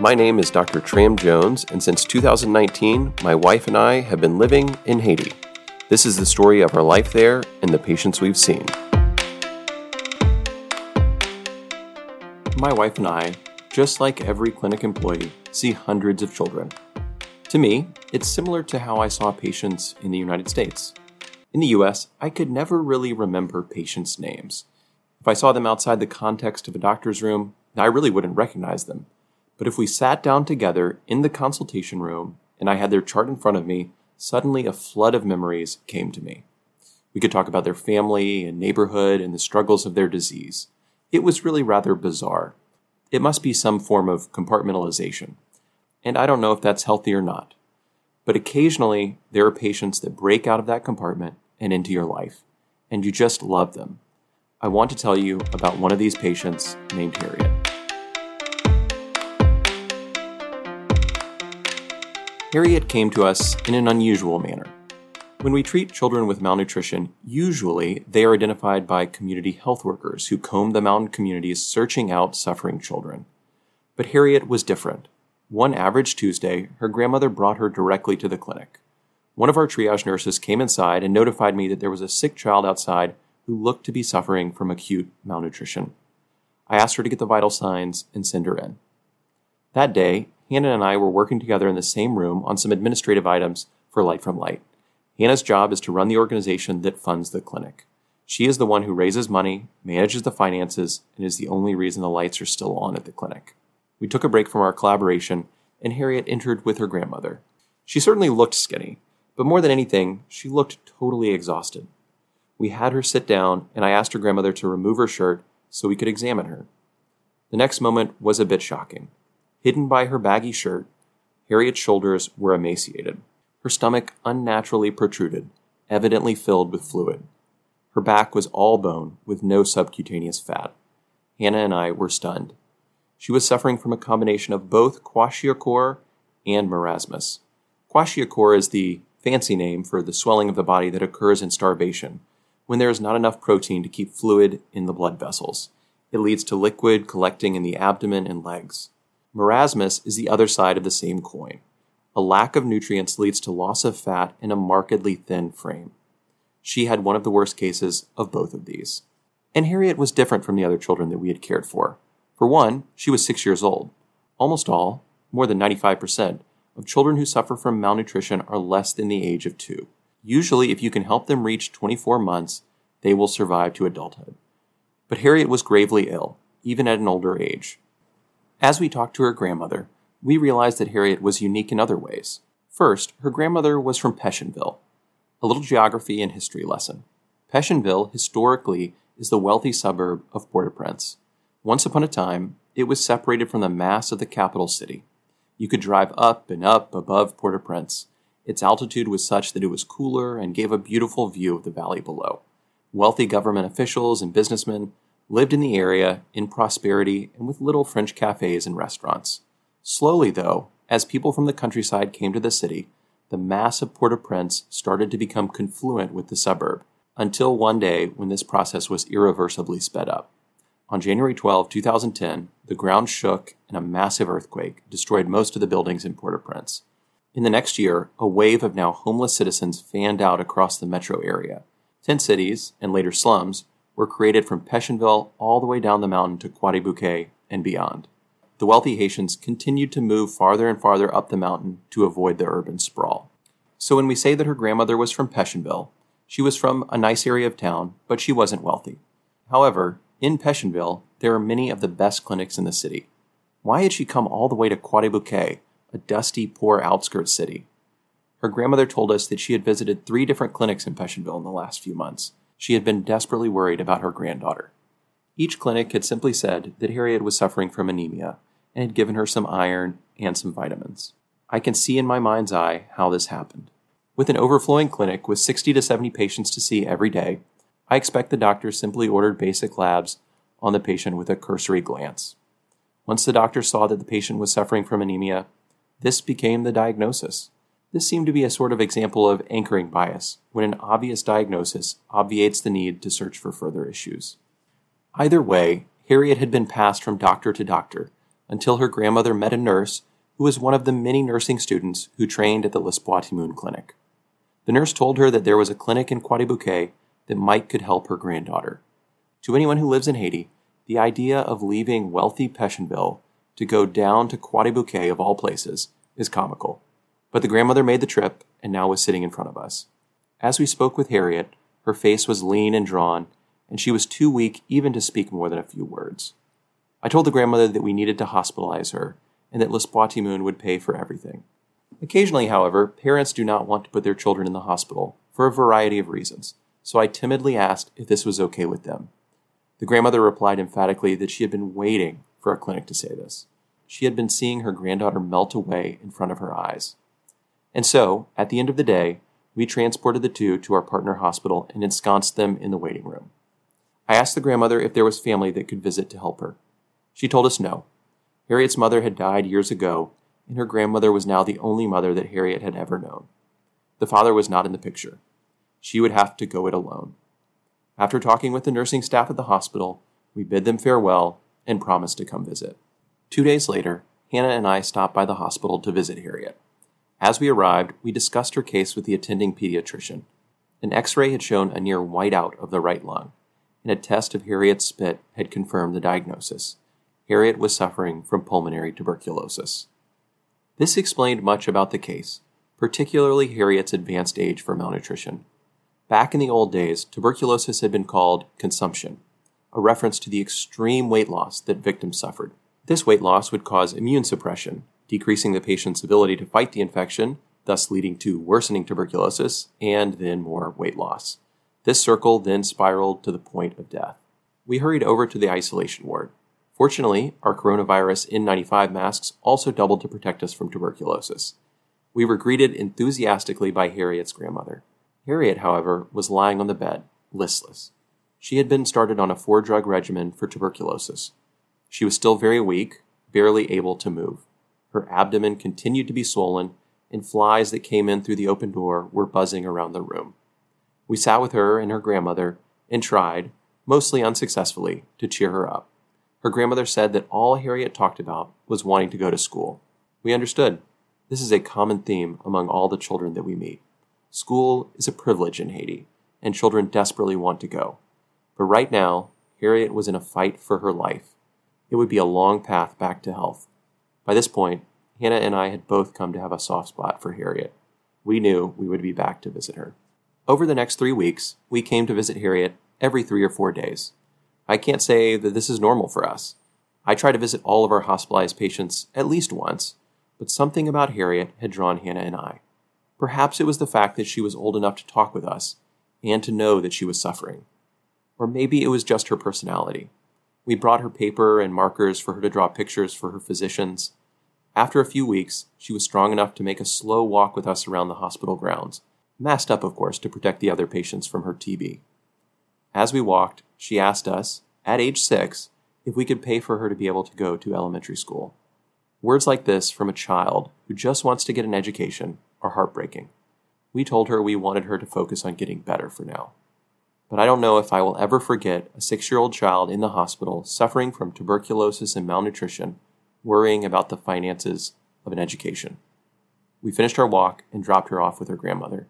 My name is Dr. Tram Jones, and since 2019, my wife and I have been living in Haiti. This is the story of our life there and the patients we've seen. My wife and I, just like every clinic employee, see hundreds of children. To me, it's similar to how I saw patients in the United States. In the U.S., I could never really remember patients' names. If I saw them outside the context of a doctor's room, I really wouldn't recognize them. But if we sat down together in the consultation room and I had their chart in front of me, suddenly a flood of memories came to me. We could talk about their family and neighborhood and the struggles of their disease. It was really rather bizarre. It must be some form of compartmentalization. And I don't know if that's healthy or not. But occasionally, there are patients that break out of that compartment and into your life. And you just love them. I want to tell you about one of these patients named Harriet. Harriet came to us in an unusual manner. When we treat children with malnutrition, usually they are identified by community health workers who comb the mountain communities searching out suffering children. But Harriet was different. One average Tuesday, her grandmother brought her directly to the clinic. One of our triage nurses came inside and notified me that there was a sick child outside who looked to be suffering from acute malnutrition. I asked her to get the vital signs and send her in. That day, Hannah and I were working together in the same room on some administrative items for Light from Light. Hannah's job is to run the organization that funds the clinic. She is the one who raises money, manages the finances, and is the only reason the lights are still on at the clinic. We took a break from our collaboration, and Harriet entered with her grandmother. She certainly looked skinny, but more than anything, she looked totally exhausted. We had her sit down, and I asked her grandmother to remove her shirt so we could examine her. The next moment was a bit shocking. Hidden by her baggy shirt, Harriet's shoulders were emaciated. Her stomach unnaturally protruded, evidently filled with fluid. Her back was all bone, with no subcutaneous fat. Hannah and I were stunned. She was suffering from a combination of both kwashiorkor and marasmus. Kwashiorkor is the fancy name for the swelling of the body that occurs in starvation, when there is not enough protein to keep fluid in the blood vessels. It leads to liquid collecting in the abdomen and legs. Marasmus is the other side of the same coin. A lack of nutrients leads to loss of fat and a markedly thin frame. She had one of the worst cases of both of these. And Harriet was different from the other children that we had cared for. For one, she was 6 years old. Almost all, more than 95%, of children who suffer from malnutrition are less than the age of 2. Usually, if you can help them reach 24 months, they will survive to adulthood. But Harriet was gravely ill, even at an older age. As we talked to her grandmother, we realized that Harriet was unique in other ways. First, her grandmother was from Pétionville. A little geography and history lesson. Pétionville, historically, is the wealthy suburb of Port-au-Prince. Once upon a time, it was separated from the mass of the capital city. You could drive up and up above Port-au-Prince. Its altitude was such that it was cooler and gave a beautiful view of the valley below. Wealthy government officials and businessmen lived in the area in prosperity and with little French cafes and restaurants. Slowly, though, as people from the countryside came to the city, the mass of Port-au-Prince started to become confluent with the suburb, until one day when this process was irreversibly sped up. On January 12, 2010, the ground shook and a massive earthquake destroyed most of the buildings in Port-au-Prince. In the next year, a wave of now homeless citizens fanned out across the metro area. 10 cities, and later slums, were created from Pétionville all the way down the mountain to Croix-des-Bouquets and beyond. The wealthy Haitians continued to move farther and farther up the mountain to avoid the urban sprawl. So when we say that her grandmother was from Pétionville, she was from a nice area of town, but she wasn't wealthy. However, in Pétionville, there are many of the best clinics in the city. Why had she come all the way to Croix-des-Bouquets, a dusty, poor outskirts city? Her grandmother told us that she had visited 3 different clinics in Pétionville in the last few months. She had been desperately worried about her granddaughter. Each clinic had simply said that Harriet was suffering from anemia and had given her some iron and some vitamins. I can see in my mind's eye how this happened. With an overflowing clinic with 60 to 70 patients to see every day, I expect the doctor simply ordered basic labs on the patient with a cursory glance. Once the doctor saw that the patient was suffering from anemia, this became the diagnosis. This seemed to be a sort of example of anchoring bias, when an obvious diagnosis obviates the need to search for further issues. Either way, Harriet had been passed from doctor to doctor, until her grandmother met a nurse who was one of the many nursing students who trained at the L'Espoir Tim-Moun Clinic. The nurse told her that there was a clinic in Croix-des-Bouquets that might could help her granddaughter. To anyone who lives in Haiti, the idea of leaving wealthy Pétionville to go down to Croix-des-Bouquets of all places is comical. But the grandmother made the trip and now was sitting in front of us. As we spoke with Harriet, her face was lean and drawn, and she was too weak even to speak more than a few words. I told the grandmother that we needed to hospitalize her and that L'Espoir Tim-Moun would pay for everything. Occasionally, however, parents do not want to put their children in the hospital for a variety of reasons, so I timidly asked if this was okay with them. The grandmother replied emphatically that she had been waiting for a clinic to say this. She had been seeing her granddaughter melt away in front of her eyes. And so, at the end of the day, we transported the two to our partner hospital and ensconced them in the waiting room. I asked the grandmother if there was family that could visit to help her. She told us no. Harriet's mother had died years ago, and her grandmother was now the only mother that Harriet had ever known. The father was not in the picture. She would have to go it alone. After talking with the nursing staff at the hospital, we bid them farewell and promised to come visit. 2 days later, Hannah and I stopped by the hospital to visit Harriet. As we arrived, we discussed her case with the attending pediatrician. An X-ray had shown a near whiteout of the right lung, and a test of Harriet's spit had confirmed the diagnosis. Harriet was suffering from pulmonary tuberculosis. This explained much about the case, particularly Harriet's advanced age for malnutrition. Back in the old days, tuberculosis had been called consumption, a reference to the extreme weight loss that victims suffered. This weight loss would cause immune suppression, decreasing the patient's ability to fight the infection, thus leading to worsening tuberculosis and then more weight loss. This circle then spiraled to the point of death. We hurried over to the isolation ward. Fortunately, our coronavirus N95 masks also doubled to protect us from tuberculosis. We were greeted enthusiastically by Harriet's grandmother. Harriet, however, was lying on the bed, listless. She had been started on a 4-drug regimen for tuberculosis. She was still very weak, barely able to move. Her abdomen continued to be swollen, and flies that came in through the open door were buzzing around the room. We sat with her and her grandmother and tried, mostly unsuccessfully, to cheer her up. Her grandmother said that all Harriet talked about was wanting to go to school. We understood. This is a common theme among all the children that we meet. School is a privilege in Haiti, and children desperately want to go. But right now, Harriet was in a fight for her life. It would be a long path back to health. By this point, Hannah and I had both come to have a soft spot for Harriet. We knew we would be back to visit her. Over the next 3 weeks, we came to visit Harriet every 3 or 4 days. I can't say that this is normal for us. I try to visit all of our hospitalized patients at least once, but something about Harriet had drawn Hannah and I. Perhaps it was the fact that she was old enough to talk with us and to know that she was suffering. Or maybe it was just her personality. We brought her paper and markers for her to draw pictures for her physicians. After a few weeks, she was strong enough to make a slow walk with us around the hospital grounds, masked up, of course, to protect the other patients from her TB. As we walked, she asked us, at age 6, if we could pay for her to be able to go to elementary school. Words like this from a child who just wants to get an education are heartbreaking. We told her we wanted her to focus on getting better for now. But I don't know if I will ever forget a 6-year-old child in the hospital suffering from tuberculosis and malnutrition, worrying about the finances of an education. We finished our walk and dropped her off with her grandmother.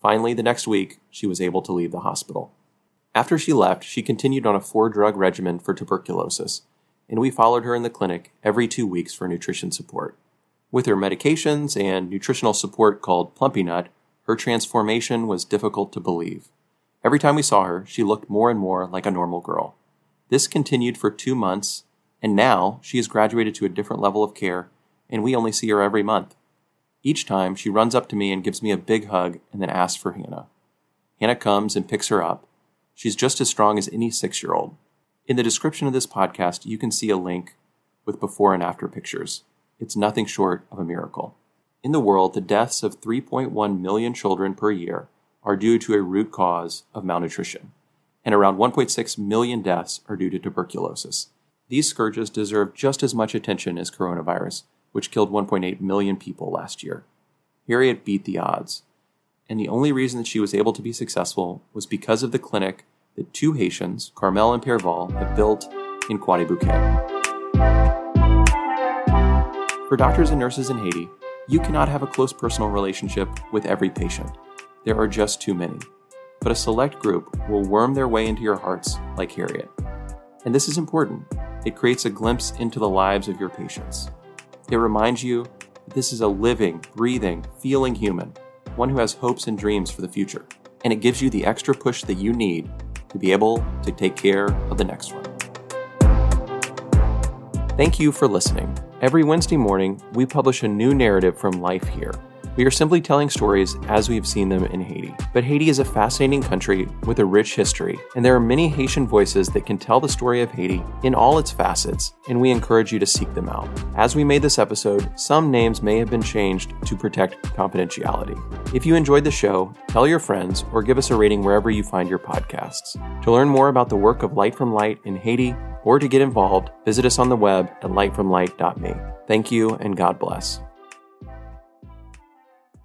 Finally, the next week, she was able to leave the hospital. After she left, she continued on a 4-drug regimen for tuberculosis, and we followed her in the clinic every 2 weeks for nutrition support. With her medications and nutritional support called Plumpy Nut, her transformation was difficult to believe. Every time we saw her, she looked more and more like a normal girl. This continued for 2 months, and now she has graduated to a different level of care, and we only see her every month. Each time, she runs up to me and gives me a big hug and then asks for Hannah. Hannah comes and picks her up. She's just as strong as any 6-year-old. In the description of this podcast, you can see a link with before and after pictures. It's nothing short of a miracle. In the world, the deaths of 3.1 million children per year are due to a root cause of malnutrition, and around 1.6 million deaths are due to tuberculosis. These scourges deserve just as much attention as coronavirus, which killed 1.8 million people last year. Harriet beat the odds, and the only reason that she was able to be successful was because of the clinic that 2 Haitians, Carmel and Pierre Val, had built in Croix-des-Bouquets. For doctors and nurses in Haiti, you cannot have a close personal relationship with every patient. There are just too many. But a select group will worm their way into your hearts like Harriet. And this is important. It creates a glimpse into the lives of your patients. It reminds you that this is a living, breathing, feeling human, one who has hopes and dreams for the future. And it gives you the extra push that you need to be able to take care of the next one. Thank you for listening. Every Wednesday morning, we publish a new narrative from life here. We are simply telling stories as we have seen them in Haiti. But Haiti is a fascinating country with a rich history, and there are many Haitian voices that can tell the story of Haiti in all its facets, and we encourage you to seek them out. As we made this episode, some names may have been changed to protect confidentiality. If you enjoyed the show, tell your friends or give us a rating wherever you find your podcasts. To learn more about the work of Light from Light in Haiti or to get involved, visit us on the web at lightfromlight.me. Thank you and God bless.